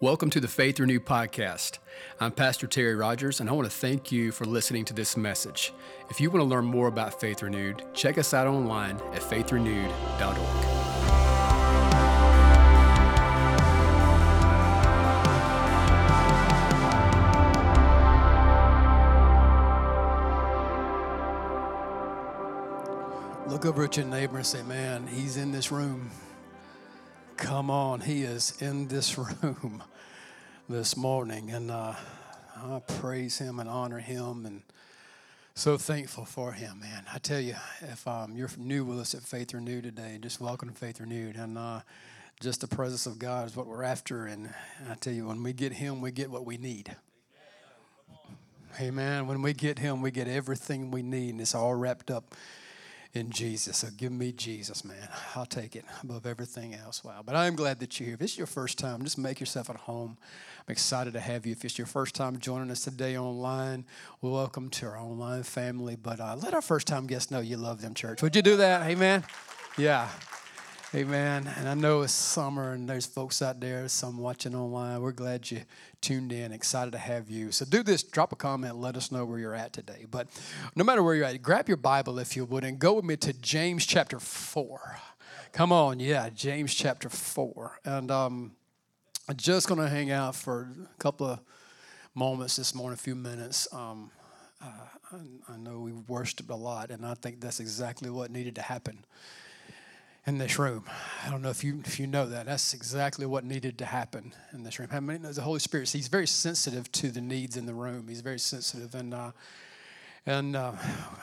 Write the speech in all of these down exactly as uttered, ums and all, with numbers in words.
Welcome to the Faith Renewed podcast. I'm Pastor Terry Rogers, and I want to thank you for listening to this message. If you want to learn more about Faith Renewed, check us out online at faith renewed dot org. Look over at your neighbor and say, man, he's in this room. Come on, he is in this room this morning, and uh, I praise him and honor him, and so thankful for him, man. I tell you, if um, you're new with us at Faith Renewed today, just welcome to Faith Renewed, and uh, just the presence of God is what we're after, and I tell you, when we get him, we get what we need. Amen. When we get him, we get everything we need, and it's all wrapped up in Jesus. So give me Jesus, man. I'll take it above everything else. Wow. But I'm glad that you're here. If it's your first time, just make yourself at home. I'm excited to have you. If it's your first time joining us today online, welcome to our online family. But uh, let our first-time guests know you love them, church. Would you do that? Amen? Yeah. Amen. And I know it's summer, and there's folks out there, some watching online. We're glad you tuned in, excited to have you. So do this, drop a comment, let us know where you're at today. But no matter where you're at, grab your Bible, if you would, and go with me to James chapter four. Come on, yeah, James chapter four. And um, I'm just going to hang out for a couple of moments this morning, a few minutes. Um, uh, I, I know we worshiped a lot, and I think that's exactly what needed to happen in this room. I don't know if you if you know that. That's exactly what needed to happen in this room. I mean, the Holy Spirit, he's very sensitive to the needs in the room. He's very sensitive. And, uh, and uh,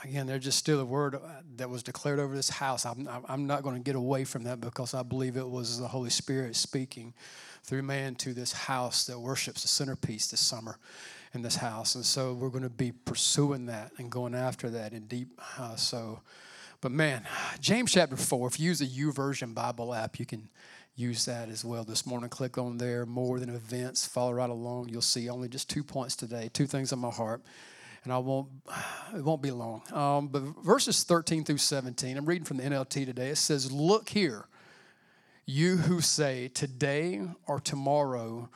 again, there's just still a word that was declared over this house. I'm, I'm not going to get away from that because I believe it was the Holy Spirit speaking through man to this house that worships the centerpiece this summer in this house. And so we're going to be pursuing that and going after that in deep. Uh, so But man, James chapter four, if you use the YouVersion Bible app, you can use that as well this morning. Click on there, more than events, follow right along. You'll see only just two points today, two things on my heart, and I won't, it won't be long. Um, but verses thirteen through seventeen, I'm reading from the N L T today. It says, look here, you who say today or tomorrow,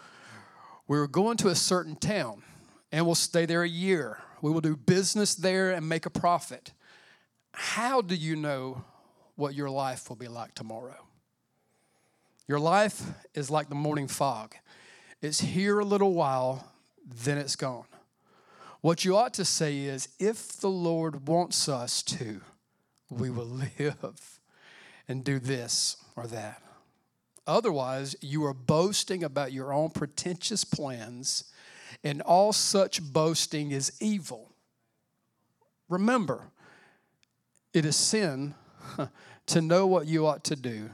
we're going to a certain town and we'll stay there a year. We will do business there and make a profit. How do you know what your life will be like tomorrow? Your life is like the morning fog. It's here a little while, then it's gone. What you ought to say is, if the Lord wants us to, we will live and do this or that. Otherwise, you are boasting about your own pretentious plans, and all such boasting is evil. Remember, it is sin to know what you ought to do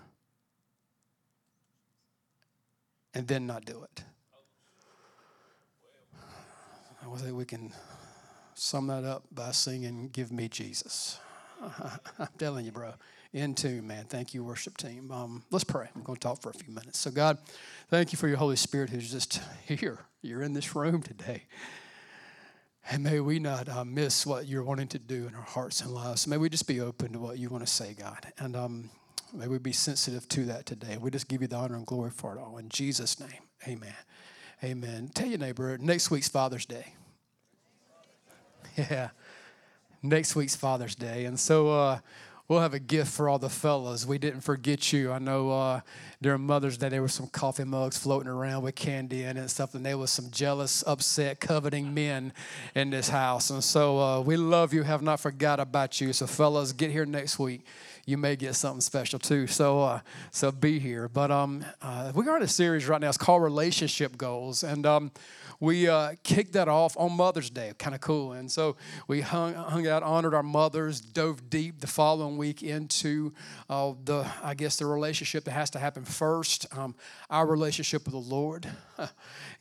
and then not do it. I think we can sum that up by singing, give me Jesus. I'm telling you, bro. In tune, man. Thank you, worship team. Um, let's pray. I'm going to talk for a few minutes. So, God, thank you for your Holy Spirit who's just here. You're in this room today. And may we not uh, miss what you're wanting to do in our hearts and lives. May we just be open to what you want to say, God. And um, may we be sensitive to that today. We just give you the honor and glory for it all. In Jesus' name, amen. Amen. Tell your neighbor, next week's Father's Day. Yeah, next week's Father's Day. And so uh, we'll have a gift for all the fellas. We didn't forget you. I know uh, during Mother's Day, there were some coffee mugs floating around with candy in it and stuff, and there was some jealous, upset, coveting men in this house. And so uh, we love you, have not forgot about you. So, fellas, get here next week. You may get something special, too. So uh, so be here. But um, uh, we are in a series right now. It's called Relationship Goals. And um, we uh, kicked that off on Mother's Day. Kind of cool. And so we hung, hung out, honored our mothers, dove deep the following week into uh, the, I guess, the relationship that has to happen first, um, our relationship with the Lord,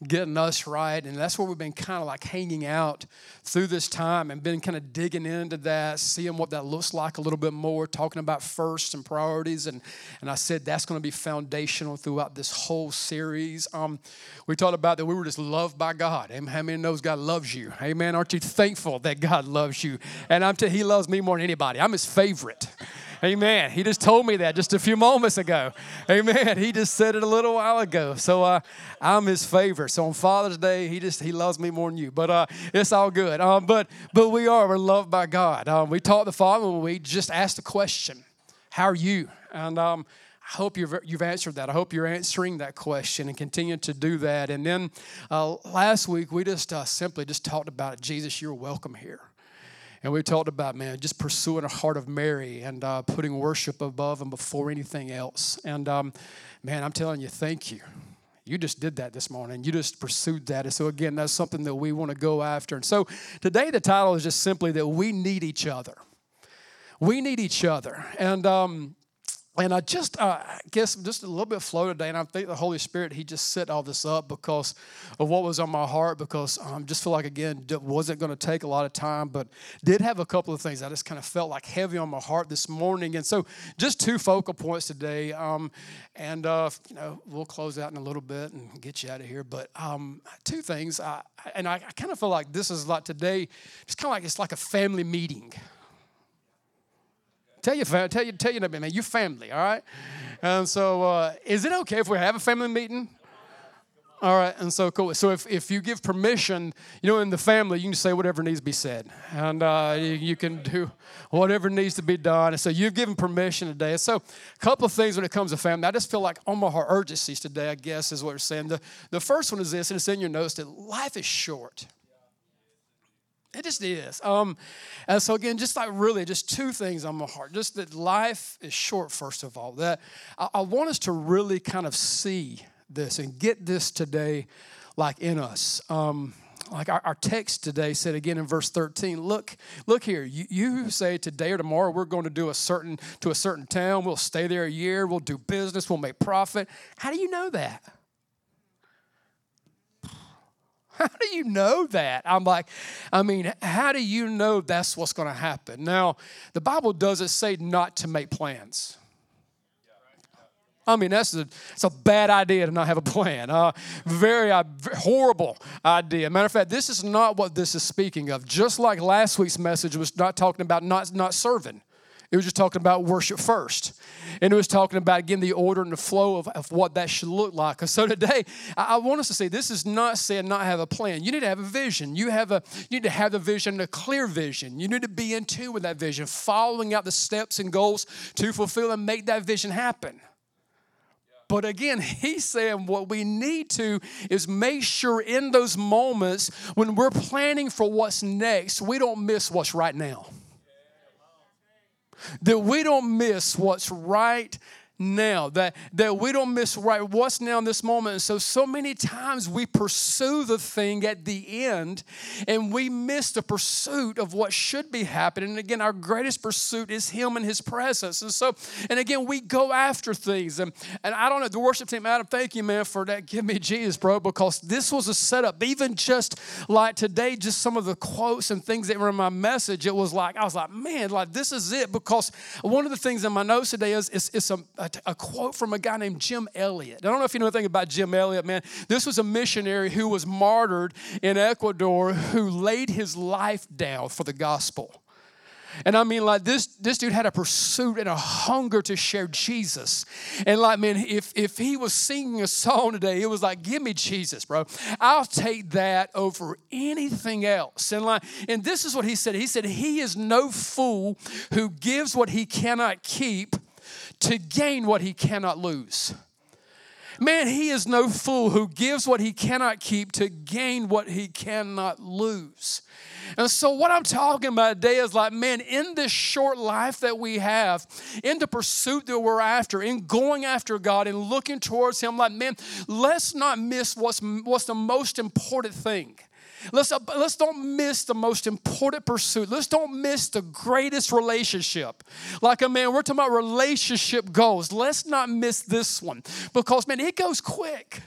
getting us right. And that's where we've been kind of like hanging out through this time and been kind of digging into that, seeing what that looks like a little bit more, talking about first and priorities, and, and I said that's going to be foundational throughout this whole series. Um, we talked about that we were just loved by God. Amen. How many knows God loves you? Amen. Aren't you thankful that God loves you? And I'm t- He loves me more than anybody. I'm His favorite. that. Amen. He just told me that just a few moments ago. Amen. He just said it a little while ago. So uh, I'm his favorite. So on Father's Day, he just he loves me more than you. But uh, it's all good. Um, but but we are. We're loved by God. Um, we taught the following week. Just ask the question, how are you? And um, I hope you've you've answered that. I hope you're answering that question and continue to do that. And then uh, last week, we just uh, simply just talked about, Jesus, you're welcome here. And we talked about, man, just pursuing a heart of Mary and uh, putting worship above and before anything else. And, um, man, I'm telling you, thank you. You just did that this morning. You just pursued that. And so, again, that's something that we want to go after. And so today the title is just simply that we need each other. We need each other. And um, and I just, uh, I guess, just a little bit flow today. And I think the Holy Spirit, he just set all this up because of what was on my heart, because I um, just feel like, again, it wasn't going to take a lot of time, but did have a couple of things I just kind of felt like heavy on my heart this morning. And so just two focal points today. Um, and, uh, you know, we'll close out in a little bit and get you out of here. But um, two things. I, and I, I kind of feel like this is like today, it's kind of like it's like a family meeting. Tell your tell you, tell you, man, you're family, all right? And so uh, is it okay if we have a family meeting? All right, and so cool. So if, if you give permission, you know, in the family, you can say whatever needs to be said. And uh, you, you can do whatever needs to be done. And so you've given permission today. And so a couple of things when it comes to family. I just feel like on my heart urgencies today, I guess, is what we're saying. The, the first one is this, and it's in your notes, that life is short. It just is. Um, and so, again, just like really just two things on my heart. Just that life is short, first of all. That I, I want us to really kind of see this and get this today like in us. Um, like our, our text today said, again, in verse thirteen, look, look here. You, you say today or tomorrow we're going to do a certain to a certain town. We'll stay there a year. We'll do business. We'll make profit. How do you know that? How do you know that? I'm like, I mean, how do you know that's what's going to happen? Now, the Bible doesn't say not to make plans. I mean, that's a, it's a bad idea to not have a plan. Uh, very uh, horrible idea. Matter of fact, this is not what this is speaking of. Just like last week's message was not talking about not, not serving. It was just talking about worship first. And it was talking about, again, the order and the flow of, of what that should look like. And so today, I, I want us to see this is not saying not have a plan. You need to have a vision. You have a you need to have a vision, a clear vision. You need to be in tune with that vision, following out the steps and goals to fulfill and make that vision happen. But again, he's saying what we need to is make sure in those moments when we're planning for what's next, we don't miss what's right now. That we don't miss what's right now, that, that we don't miss right what's now in this moment. And so, so many times we pursue the thing at the end and we miss the pursuit of what should be happening. And again, our greatest pursuit is Him and His presence. And so, and again, we go after things. And, and I don't know, the worship team, Adam, thank you, man, for that. Give me Jesus, bro, because this was a setup. Even just like today, just some of the quotes and things that were in my message, it was like, I was like, man, like this is it. Because one of the things in my notes today is it's, it's a A, a quote from a guy named Jim Elliot. I don't know if you know anything about Jim Elliot, man. This was a missionary who was martyred in Ecuador who laid his life down for the gospel. And I mean, like, this this dude had a pursuit and a hunger to share Jesus. And, like, man, if, if he was singing a song today, it was like, give me Jesus, bro. I'll take that over anything else. And, like, and this is what he said. He said, he is no fool who gives what he cannot keep to gain what he cannot lose. Man, he is no fool who gives what he cannot keep to gain what he cannot lose. And so what I'm talking about today is like, man, in this short life that we have, in the pursuit that we're after, in going after God and looking towards Him, like, man, let's not miss what's, what's the most important thing. Let's, let's don't miss the most important pursuit. Let's don't miss the greatest relationship. Like, a man, we're talking about relationship goals. Let's not miss this one because, man, it goes quick.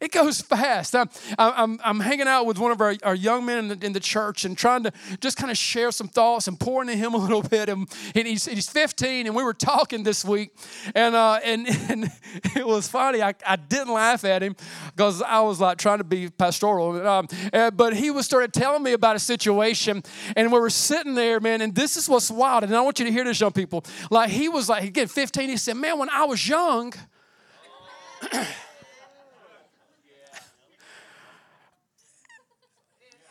It goes fast. I'm, I'm, I'm hanging out with one of our, our young men in the, in the church and trying to just kind of share some thoughts and pour into him a little bit. And, and he's, he's fifteen, and we were talking this week. And uh, and, and it was funny. I, I didn't laugh at him because I was like trying to be pastoral. Um, uh, but he was started telling me about a situation. And we were sitting there, man, and this is what's wild. And I want you to hear this, young people. Like he was like, again, fifteen, he said, man, when I was young...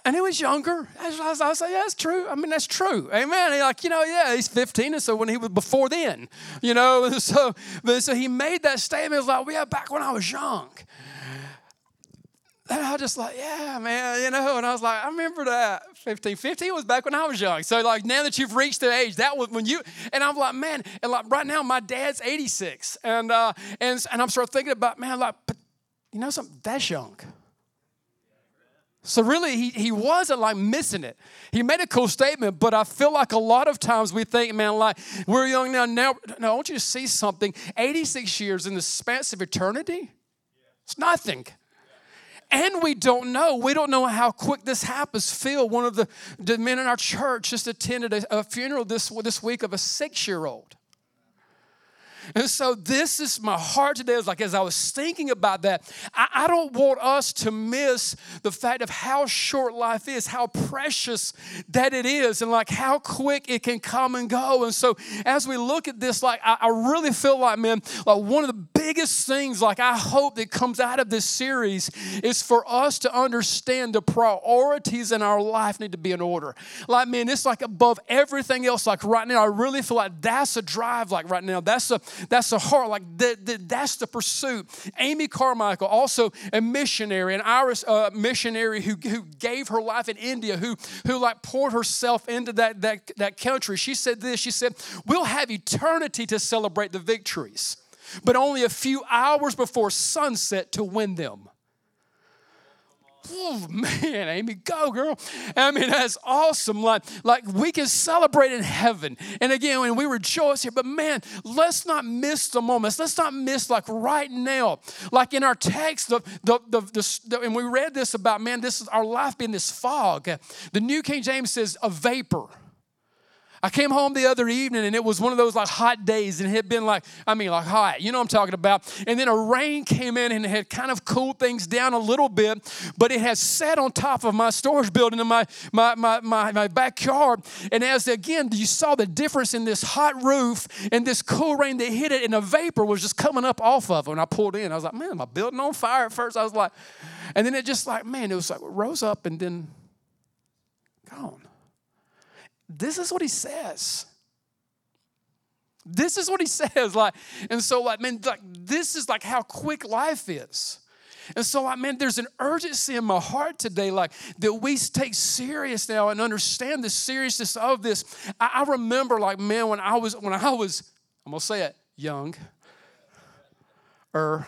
And he was younger. I was, I was like, yeah, that's true. I mean, that's true. Amen. He's like, you know, yeah, he's fifteen. And so when he was before then, you know, so, but so he made that statement. It was like, well, yeah, back when I was young. And I was just like, yeah, man, you know. And I was like, I remember that. fifteen, fifteen was back when I was young. So, like, now that you've reached that age, that was when you, and I'm like, man, and like right now my dad's eighty-six. And, uh, and, and I'm sort of thinking about, man, like, but you know something, that's young. So really, he, he wasn't like missing it. He made a cool statement, but I feel like a lot of times we think, man, like we're young now. Now, no, I want you to see something. eighty-six years in the span of eternity, it's nothing. And we don't know. We don't know how quick this happens. Phil, one of the, the men in our church, just attended a, a funeral this, this week of a six-year-old. And so this is my heart today. Is like as I was thinking about that, I, I don't want us to miss the fact of how short life is, how precious that it is, and like how quick it can come and go. And so as we look at this, like I, I really feel like, man, like one of the biggest things, like I hope that comes out of this series is for us to understand the priorities in our life need to be in order. Like, man, it's like above everything else. Like right now, I really feel like that's a drive. Like right now, that's a That's the heart, like the, the, that's the pursuit. Amy Carmichael, also a missionary, an Irish uh, missionary who, who gave her life in India, who who like poured herself into that, that, that country. She said this, she said, we'll have eternity to celebrate the victories, but only a few hours before sunset to win them. Oh, man, Amy, go, girl. I mean, that's awesome. Like, like we can celebrate in heaven. And again, when we rejoice here, but man, let's not miss the moments. Let's not miss, like, right now. Like, in our text, the, the, the, the, the, and we read this about, man, this is our life being this fog. The New King James says a vapor. I came home the other evening, and it was one of those like hot days, and it had been like, I mean, like hot. You know what I'm talking about. And then a rain came in, and it had kind of cooled things down a little bit, but it had sat on top of my storage building in my my my my, my backyard. And as, again, you saw the difference in this hot roof and this cool rain that hit it, and the vapor was just coming up off of it. And I pulled in. I was like, man, my building on fire at first. I was like, and then it just like, man, it was like, it rose up and then gone. This is what he says. This is what he says. Like, and so, like, man, like, this is like how quick life is. And so, like, man, there's an urgency in my heart today, like, that we take serious now and understand the seriousness of this. I, I remember, like, man, when I was, when I was, I'm gonna say it, young. Er.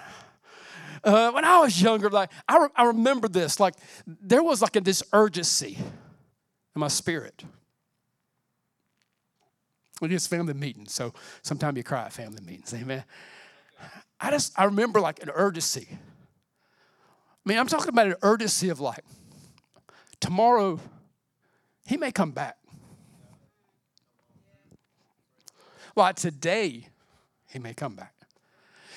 Uh, when I was younger, like, I, re- I remember this. Like, there was like a this urgency in my spirit. It is family meetings, so sometimes you cry at family meetings, amen. I just, I remember like an urgency. I mean, I'm talking about an urgency of like, tomorrow, he may come back. Like today, he may come back.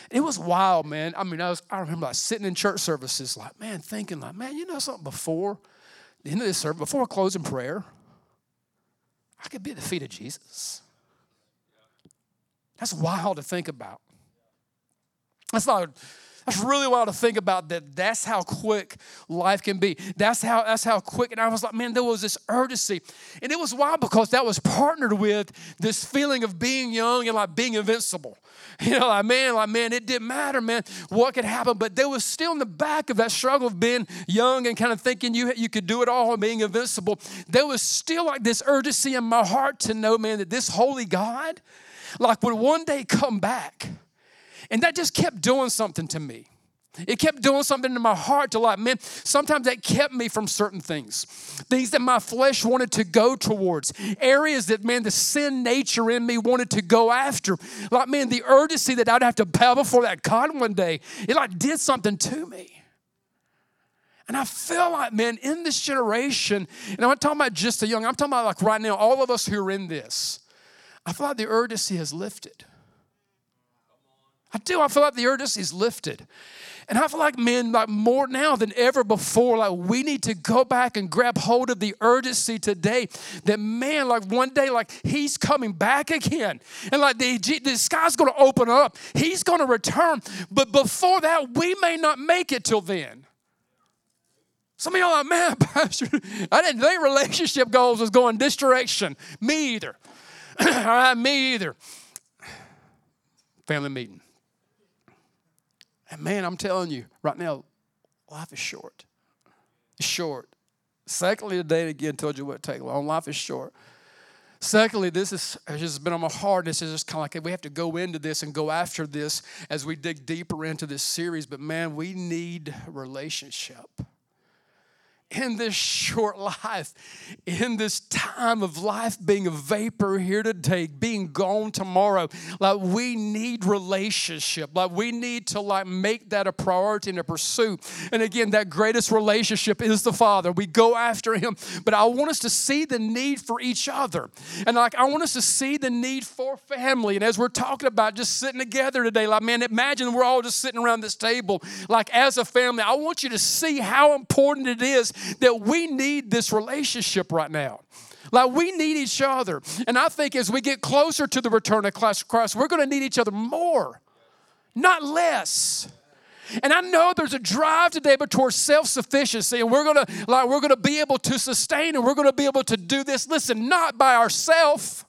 It was wild, man. I mean, I was, I remember like sitting in church services, like, man, thinking like, man, you know something, before the end of this service, before closing prayer, I could be at the feet of Jesus. That's wild to think about. That's not, that's really wild to think about that. That's how quick life can be. That's how, that's how quick. And I was like, man, there was this urgency. And it was wild because that was partnered with this feeling of being young and like being invincible. You know, like, man, like, man, it didn't matter, man, what could happen. But there was still in the back of that struggle of being young and kind of thinking you you could do it all and being invincible. There was still like this urgency in my heart to know, man, that this holy God, like, would one day come back. And that just kept doing something to me. It kept doing something to my heart to like, man, sometimes that kept me from certain things, things that my flesh wanted to go towards, areas that, man, the sin nature in me wanted to go after. Like, man, the urgency that I'd have to bow before that God one day, it like did something to me. And I feel like, man, in this generation, and I'm not talking about just the young, I'm talking about like right now, all of us who are in this, I feel like the urgency has lifted. I do. I feel like the urgency is lifted. And I feel like, man, like more now than ever before, like we need to go back and grab hold of the urgency today that, man, like one day, like he's coming back again. And like the, the sky's going to open up. He's going to return. But before that, we may not make it till then. Some of y'all are like, man, Pastor, I didn't think relationship goals was going this direction. Me either. All right, me either. Family meeting. And man, I'm telling you, right now, life is short. It's short. Secondly, today again, told you what it takes long. Life is short. Secondly, this is, has just been on my heart. This is just kind of like we have to go into this and go after this as we dig deeper into this series. But man, we need relationship. In this short life, in this time of life being a vapor here today, being gone tomorrow, like we need relationship. Like we need to like make that a priority and a pursuit. And again, that greatest relationship is the Father. We go after Him. But I want us to see the need for each other. And like I want us to see the need for family. And as we're talking about just sitting together today, like man, imagine we're all just sitting around this table, like as a family. I want you to see how important it is that we need this relationship right now. Like we need each other. And I think as we get closer to the return of Christ, we're going to need each other more, not less. And I know there's a drive today but towards self-sufficiency, and we're going to like we're going to be able to sustain, and we're going to be able to do this, listen, not by ourselves,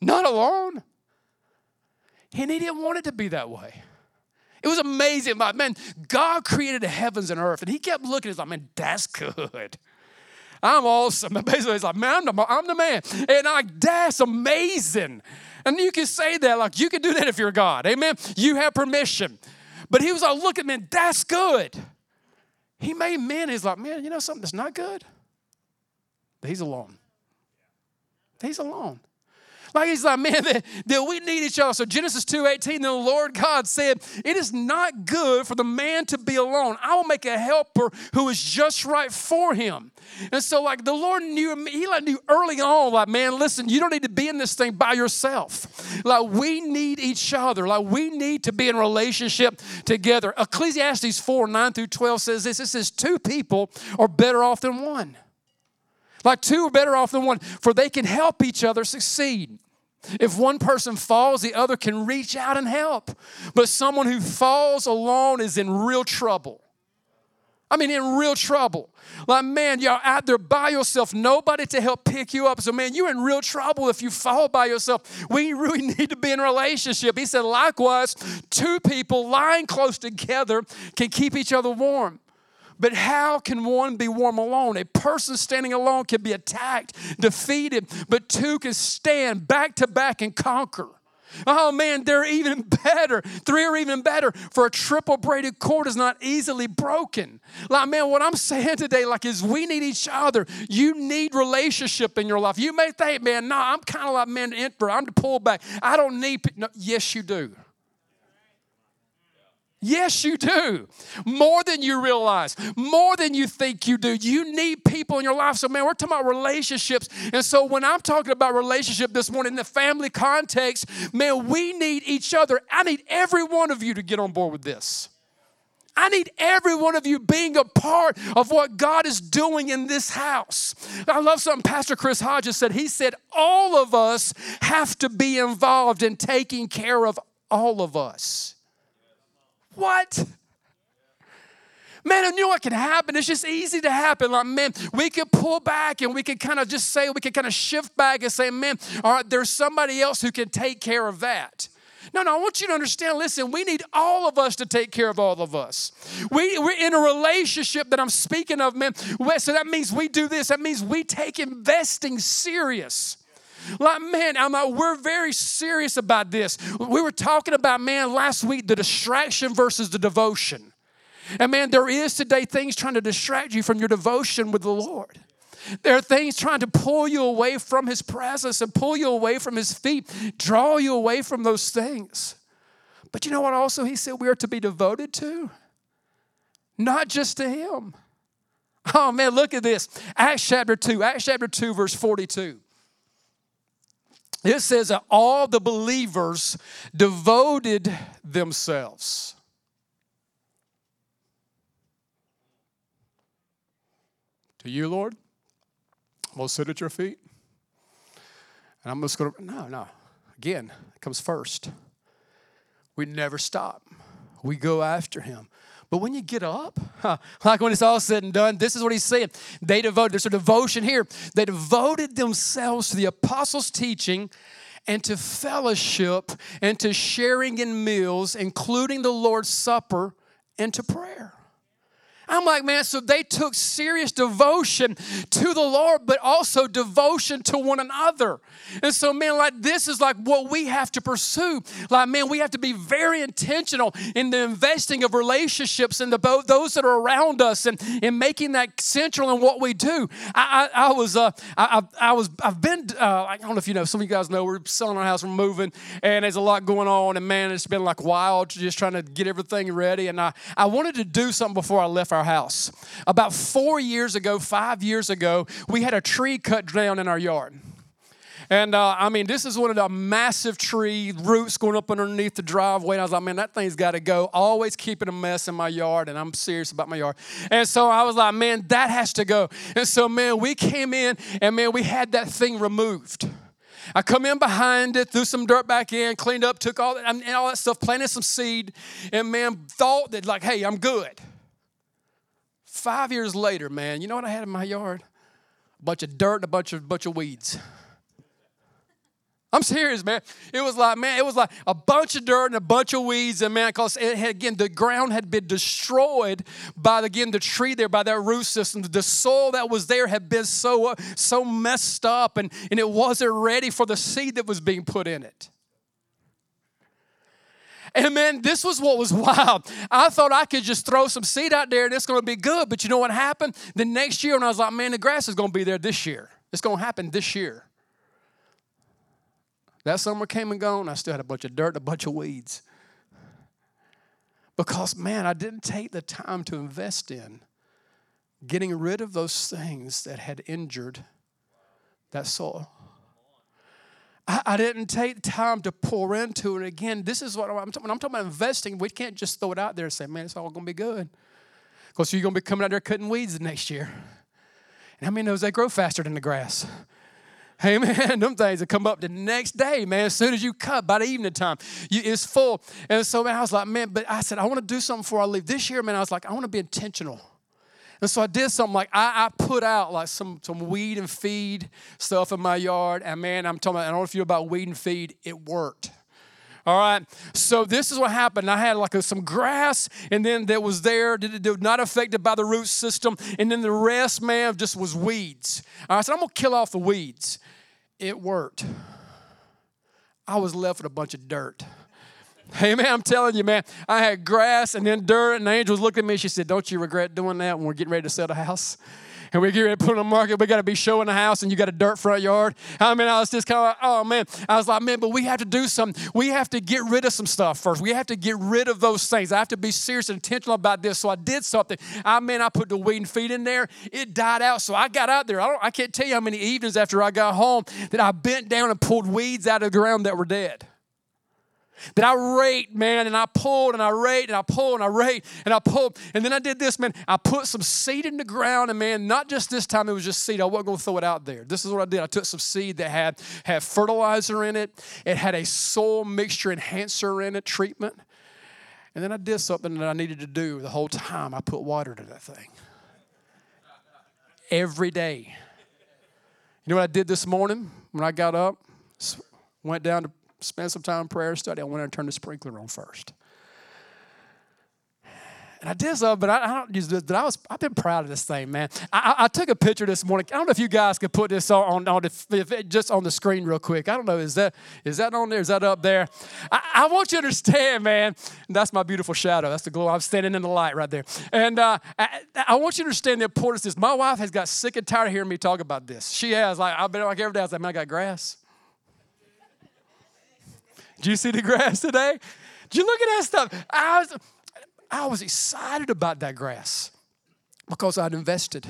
not alone. And He didn't want it to be that way. It was amazing. Like, man, God created the heavens and earth, and He kept looking. He's like, man, that's good. I'm awesome. And basically, He's like, man, I'm the, I'm the man. And I'm like, that's amazing. And you can say that. Like, you can do that if you're God. Amen? You have permission. But He was like, look at man, that's good. He made men. He's like, man, you know something that's not good? But He's alone. He's alone. Like He's like, man, that, that we need each other. So Genesis two eighteen, then the Lord God said, it is not good for the man to be alone. I will make a helper who is just right for him. And so like the Lord knew, He like knew early on, like, man, listen, you don't need to be in this thing by yourself. Like we need each other. Like we need to be in relationship together. Ecclesiastes four, nine through twelve says this. It says two people are better off than one. Like two are better off than one, for they can help each other succeed. If one person falls, the other can reach out and help. But someone who falls alone is in real trouble. I mean, in real trouble. Like, man, you're out there by yourself, nobody to help pick you up. So, man, you're in real trouble if you fall by yourself. We really need to be in a relationship. He said, likewise, two people lying close together can keep each other warm. But how can one be warm alone? A person standing alone can be attacked, defeated, but two can stand back to back and conquer. Oh, man, they're even better. Three are even better, for a triple-braided cord is not easily broken. Like, man, what I'm saying today, like, is we need each other. You need relationship in your life. You may think, man, no, I'm kind of like, man, introvert. I'm the pullback. I don't need people. No, yes, you do. Yes, you do. More than you realize, more than you think you do. You need people in your life. So, man, we're talking about relationships. And so when I'm talking about relationship this morning in the family context, man, we need each other. I need every one of you to get on board with this. I need every one of you being a part of what God is doing in this house. I love something Pastor Chris Hodges said. He said, all of us have to be involved in taking care of all of us. What? Man, and you know what can happen? It's just easy to happen. Like, man, we can pull back and we can kind of just say, we can kind of shift back and say, man, all right, there's somebody else who can take care of that. No, no, I want you to understand, listen, we need all of us to take care of all of us. We, we're in a relationship that I'm speaking of, man. So that means we do this. That means we take investing serious. Like, man, I'm like, we're very serious about this. We were talking about, man, last week, the distraction versus the devotion. And, man, there is today things trying to distract you from your devotion with the Lord. There are things trying to pull you away from His presence and pull you away from His feet, draw you away from those things. But you know what also He said we are to be devoted to? not just to him. Oh, man, look at this. Acts chapter two, Acts chapter two, verse forty-two. It says that all the believers devoted themselves. To you, Lord, I'm going to sit at your feet. And I'm just going to, no, no. Again, it comes first. We never stop. We go after him. But when you get up, huh, like when it's all said and done, this is what he's saying. They devoted, there's a devotion here. They devoted themselves to the apostles' teaching and to fellowship and to sharing in meals, including the Lord's Supper, and to prayer. I'm like, man, so they took serious devotion to the Lord, but also devotion to one another. And so, man, like this is like what we have to pursue. Like, man, we have to be very intentional in the investing of relationships and the those that are around us, and, and making that central in what we do. I, I, I was, uh, I, I was, I've been, uh, I don't know if you know, some of you guys know, we're selling our house, we're moving, and there's a lot going on, and man, it's been like wild, just trying to get everything ready. And I, I wanted to do something before I left our house. About four years ago, five years ago, we had a tree cut down in our yard. And uh, I mean, this is one of the massive tree roots going up underneath the driveway. And I was like, man, that thing's got to go. Always keeping a mess in my yard, and I'm serious about my yard. And so I was like, man, that has to go. And so, man, we came in, and man, we had that thing removed. I come in behind it, threw some dirt back in, cleaned up, took all that, and all that stuff, planted some seed, and man, thought that like, hey, I'm good. Five years later, man, you know what I had in my yard? A bunch of dirt and a bunch of bunch of weeds. I'm serious, man. It was like, man, it was like a bunch of dirt and a bunch of weeds. And, man, because, it had, again, the ground had been destroyed by, again, the tree there, by that root system. The soil that was there had been so uh, so messed up, and, and it wasn't ready for the seed that was being put in it. And, man, this was what was wild. I thought I could just throw some seed out there and it's going to be good. But you know what happened? The next year, and I was like, man, the grass is going to be there this year. It's going to happen this year. That summer came and gone. I still had a bunch of dirt and a bunch of weeds. Because, man, I didn't take the time to invest in getting rid of those things that had injured that soil. I didn't take time to pour into it. Again, this is what I'm talking about. I'm talking about investing. We can't just throw it out there and say, man, it's all going to be good. Because you're going to be coming out there cutting weeds the next year. And how many knows they grow faster than the grass? Hey, man, them things will come up the next day, man. As soon as you cut, by the evening time, you, it's full. And so, man, I was like, man, but I said, I want to do something before I leave. This year, man, I was like, I want to be intentional. And so I did something like I, I put out like some, some weed and feed stuff in my yard. And, man, I'm talking about, I don't know if you know about weed and feed. It worked. All right. So this is what happened. I had like a, some grass, and then that was there, not affected by the root system. And then the rest, man, just was weeds. All right. So I'm going to kill off the weeds. It worked. I was left with a bunch of dirt. Hey, man, I'm telling you, man, I had grass and then dirt, and the angel was looking at me. She said, don't you regret doing that when we're getting ready to sell the house? And we're getting ready to put it on the market. We got to be showing the house, and you got a dirt front yard. I mean, I was just kind of like, oh, man. I was like, man, but we have to do something. We have to get rid of some stuff first. We have to get rid of those things. I have to be serious and intentional about this. So I did something. I mean, I put the weed and feed in there. It died out. So I got out there. I, don't, I can't tell you how many evenings after I got home that I bent down and pulled weeds out of the ground that were dead. That I raked, man, and I pulled, and I raked, and I pulled, and I raked, and I pulled. And then I did this, man. I put some seed in the ground, and, man, not just this time. It was just seed. I wasn't going to throw it out there. This is what I did. I took some seed that had, had fertilizer in it. It had a soil mixture enhancer in it, treatment. And then I did something that I needed to do the whole time. I put water to that thing. Every day. You know what I did this morning when I got up? Went down to spend some time in prayer study. I went and turned the sprinkler on first. And I did so, but I, I don't use this, but I was, I've been proud of this thing, man. I, I, I took a picture this morning. I don't know if you guys could put this on, on, on the, if it, just on the screen real quick. I don't know. Is that is that on there? Is that up there? I, I want you to understand, man. That's my beautiful shadow. That's the glow. I'm standing in the light right there. And uh, I, I want you to understand the importance of this. My wife has got sick and tired of hearing me talk about this. She has. Like I've been like every day. I was like, man, I got grass. Did you see the grass today? Did you look at that stuff? I was, I was excited about that grass because I'd invested.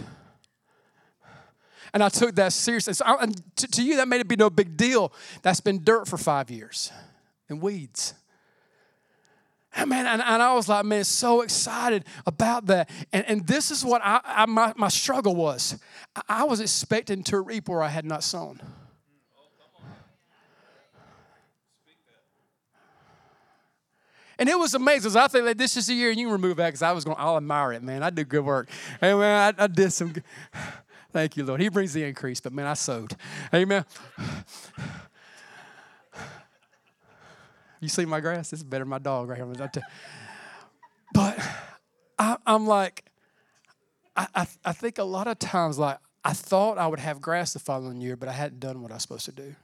And I took that seriously. So I, and to, to you, that may be no big deal. That's been dirt for five years and weeds. And, man, and, and I was like, man, so excited about that. And, and this is what I, I my, my struggle was. I, I was expecting to reap where I had not sown. And it was amazing. I think that like, this is the year, and you can remove that because I was going, I'll admire it, man. I did good work. And man, I, I did some good. Thank you, Lord. He brings the increase, but man, I sowed. Amen. You see my grass? This is better than my dog right here. But I, I'm like, I, I, I think a lot of times, like, I thought I would have grass the following year, but I hadn't done what I was supposed to do.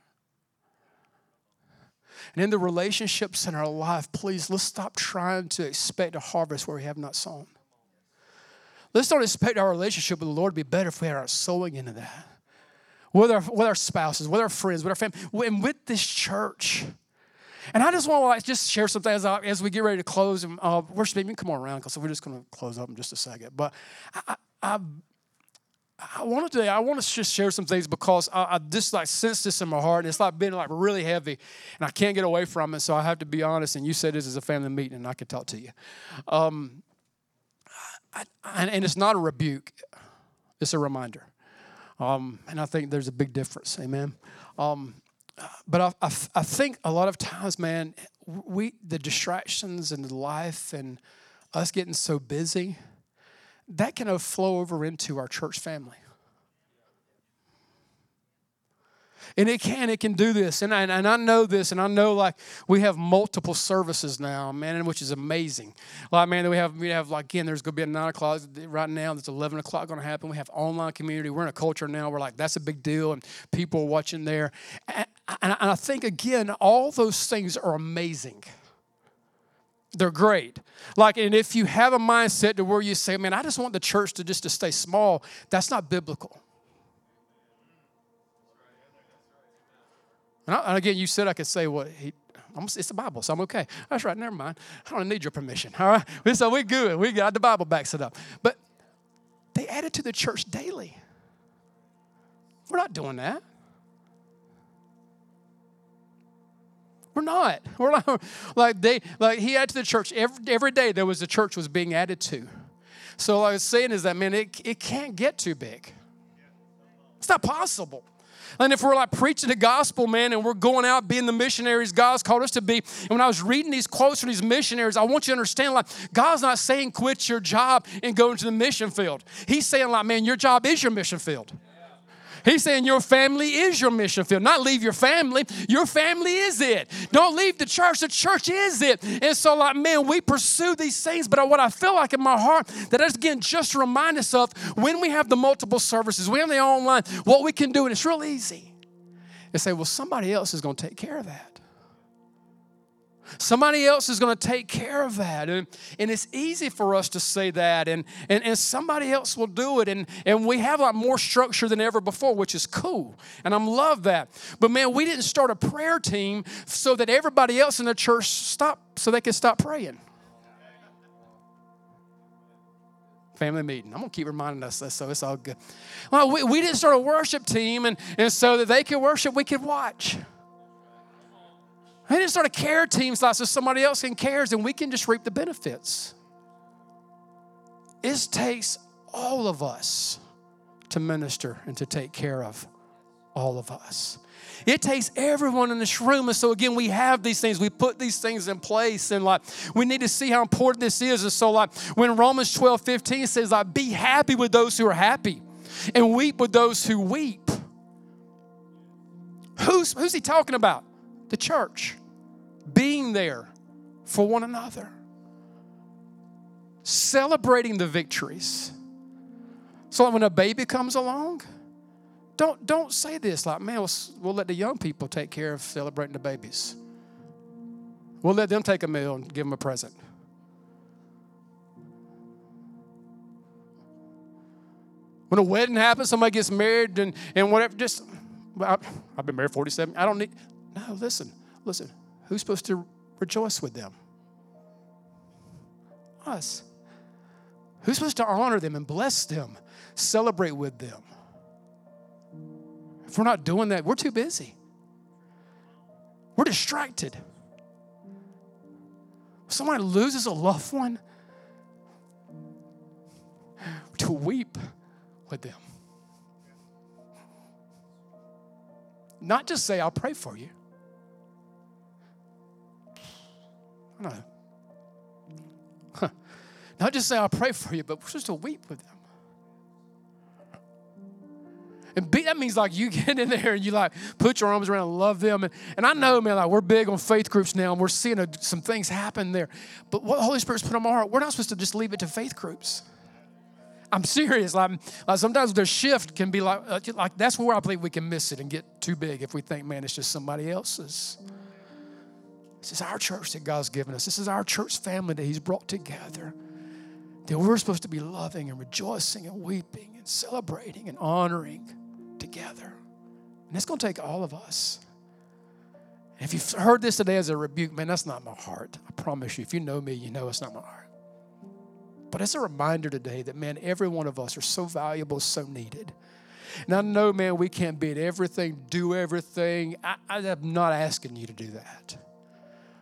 And in the relationships in our life, please, let's stop trying to expect a harvest where we have not sown. Let's not expect our relationship with the Lord to be better if we are sowing into that. With our, with our spouses, with our friends, with our family, and with this church. And I just want to like just share something as, I, as we get ready to close. And uh, worship, you can come on around because we're just going to close up in just a second. But I, I, I want to I want to just share some things because I, I just like sense this in my heart. And it's like been like really heavy, and I can't get away from it. So I have to be honest. And you said this is a family meeting, and I could talk to you. Um, I, I, and it's not a rebuke; it's a reminder. Um, and I think there's a big difference. Amen. Um, But I, I, I think a lot of times, man, we the distractions and life and us getting so busy, that can flow over into our church family. And it can, it can do this. And I, and I know this, and I know, like, we have multiple services now, man, which is amazing. Like, man, we have, we have like, again, there's going to be a nine o'clock right now. There's eleven o'clock going to happen. We have online community. We're in a culture now where, like, that's a big deal, and people are watching there. And, and I think, again, all those things are amazing. They're great. Like, and if you have a mindset to where you say, man, I just want the church to just to stay small, that's not biblical. And again, you said I could say what he, it's the Bible, so I'm okay. That's right, never mind. I don't need your permission, all right? So we're good. We got the Bible backs it up. But they add it to the church daily. We're not doing that. We're not. We're not like they like he added to the church every every day. There was a church was being added to. So what I was saying is that man, it it can't get too big. It's not possible. And if we're like preaching the gospel, man, and we're going out being the missionaries God's called us to be. And when I was reading these quotes from these missionaries, I want you to understand, like, God's not saying quit your job and go into the mission field. He's saying, like, man, your job is your mission field. Yeah. He's saying your family is your mission field. Not leave your family. Your family is it. Don't leave the church. The church is it. And so, like, man, we pursue these things. But what I feel like in my heart, that is, again, just to remind us of when we have the multiple services, we have the online, what we can do, and it's real easy. And say, well, somebody else is going to take care of that. Somebody else is going to take care of that. And, and it's easy for us to say that, and, and, and somebody else will do it. And, and we have a lot more structure than ever before, which is cool. And I love that. But, man, we didn't start a prayer team so that everybody else in the church stopped, so they could stop praying. Family meeting. I'm going to keep reminding us that, so it's all good. Well, we, we didn't start a worship team, and, and so that they could worship, we could watch. They didn't start a care team so somebody else can care, and we can just reap the benefits. It takes all of us to minister and to take care of all of us. It takes everyone in this room. And so, again, we have these things. We put these things in place. And, like, we need to see how important this is. And so, like, when Romans twelve fifteen says, like, be happy with those who are happy and weep with those who weep. Who's, who's he talking about? The church, being there for one another, celebrating the victories. So when a baby comes along, don't, don't say this like, man, we'll, we'll let the young people take care of celebrating the babies. We'll let them take a meal and give them a present. When a wedding happens, somebody gets married and, and whatever, just, I, I've been married forty-seven, I don't need... No, listen, listen. Who's supposed to rejoice with them? us. Who's supposed to honor them and bless them, celebrate with them? If we're not doing that, we're too busy. We're distracted. Somebody loses a loved one, to weep with them. Not just say, I'll pray for you. No. Huh. Not just say, I'll pray for you, but we're supposed to weep with them. And be, that means like you get in there and you like put your arms around and love them. And, and I know, man, like we're big on faith groups now and we're seeing a, some things happen there. But what the Holy Spirit's put on my heart, we're not supposed to just leave it to faith groups. I'm serious. Like, like sometimes the shift can be like, like, that's where I believe we can miss it and get too big if we think, man, it's just somebody else's. This is our church that God's given us. This is our church family that he's brought together. That we're supposed to be loving and rejoicing and weeping and celebrating and honoring together. And it's going to take all of us. And if you've heard this today as a rebuke, man, that's not my heart. I promise you, if you know me, you know it's not my heart. But it's a reminder today that, man, every one of us are so valuable, so needed. And I know, man, we can't be at everything, do everything. I, I'm not asking you to do that.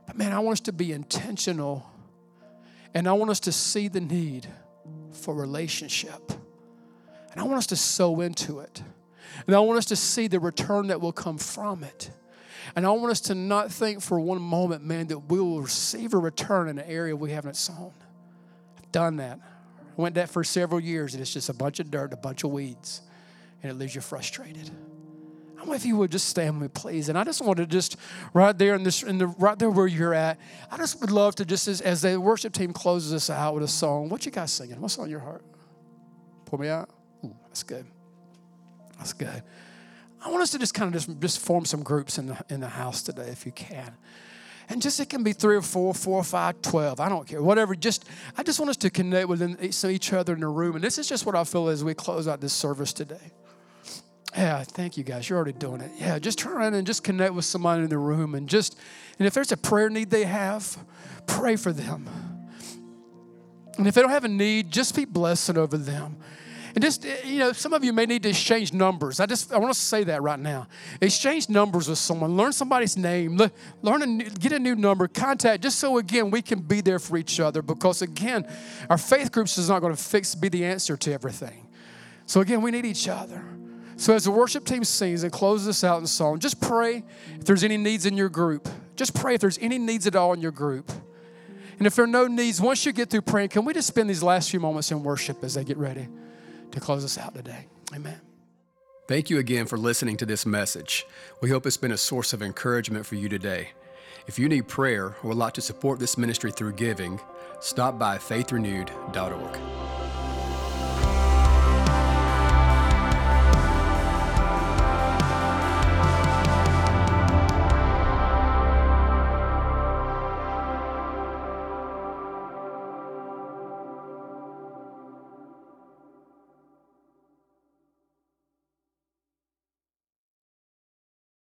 But, man, I want us to be intentional, and I want us to see the need for relationship. And I want us to sow into it. And I want us to see the return that will come from it. And I want us to not think for one moment, man, that we will receive a return in an area we haven't sown. I've done that. I went that for several years, and it's just a bunch of dirt, a bunch of weeds, and it leaves you frustrated. I wonder if you would just stand with me, please. And I just want to just, right there in this, in the right there where you're at, I just would love to just, as, as the worship team closes us out with a song, what you guys singing? What's on your heart? Pour me out? Ooh, that's good. That's good. I want us to just kind of just, just form some groups in the, in the house today, if you can. And just, it can be three or four, four or five, twelve. I don't care, whatever. Just, I just want us to connect with each other in the room. And this is just what I feel as we close out this service today. Yeah, thank you guys. You're already doing it. Yeah, just turn around and just connect with somebody in the room. And just, and if there's a prayer need they have, pray for them. And if they don't have a need, just be blessing over them. And just, you know, some of you may need to exchange numbers. I just, I want to say that right now. Exchange numbers with someone. Learn somebody's name. Learn a new, get a new number. Contact, just so, again, we can be there for each other. Because, again, our faith groups is not going to fix, be the answer to everything. So, again, we need each other. So as the worship team sings and closes us out in song, just pray if there's any needs in your group. Just pray if there's any needs at all in your group. And if there are no needs, once you get through praying, can we just spend these last few moments in worship as they get ready to close us out today? Amen. Thank you again for listening to this message. We hope it's been a source of encouragement for you today. If you need prayer or would like to support this ministry through giving, stop by faith renewed dot org.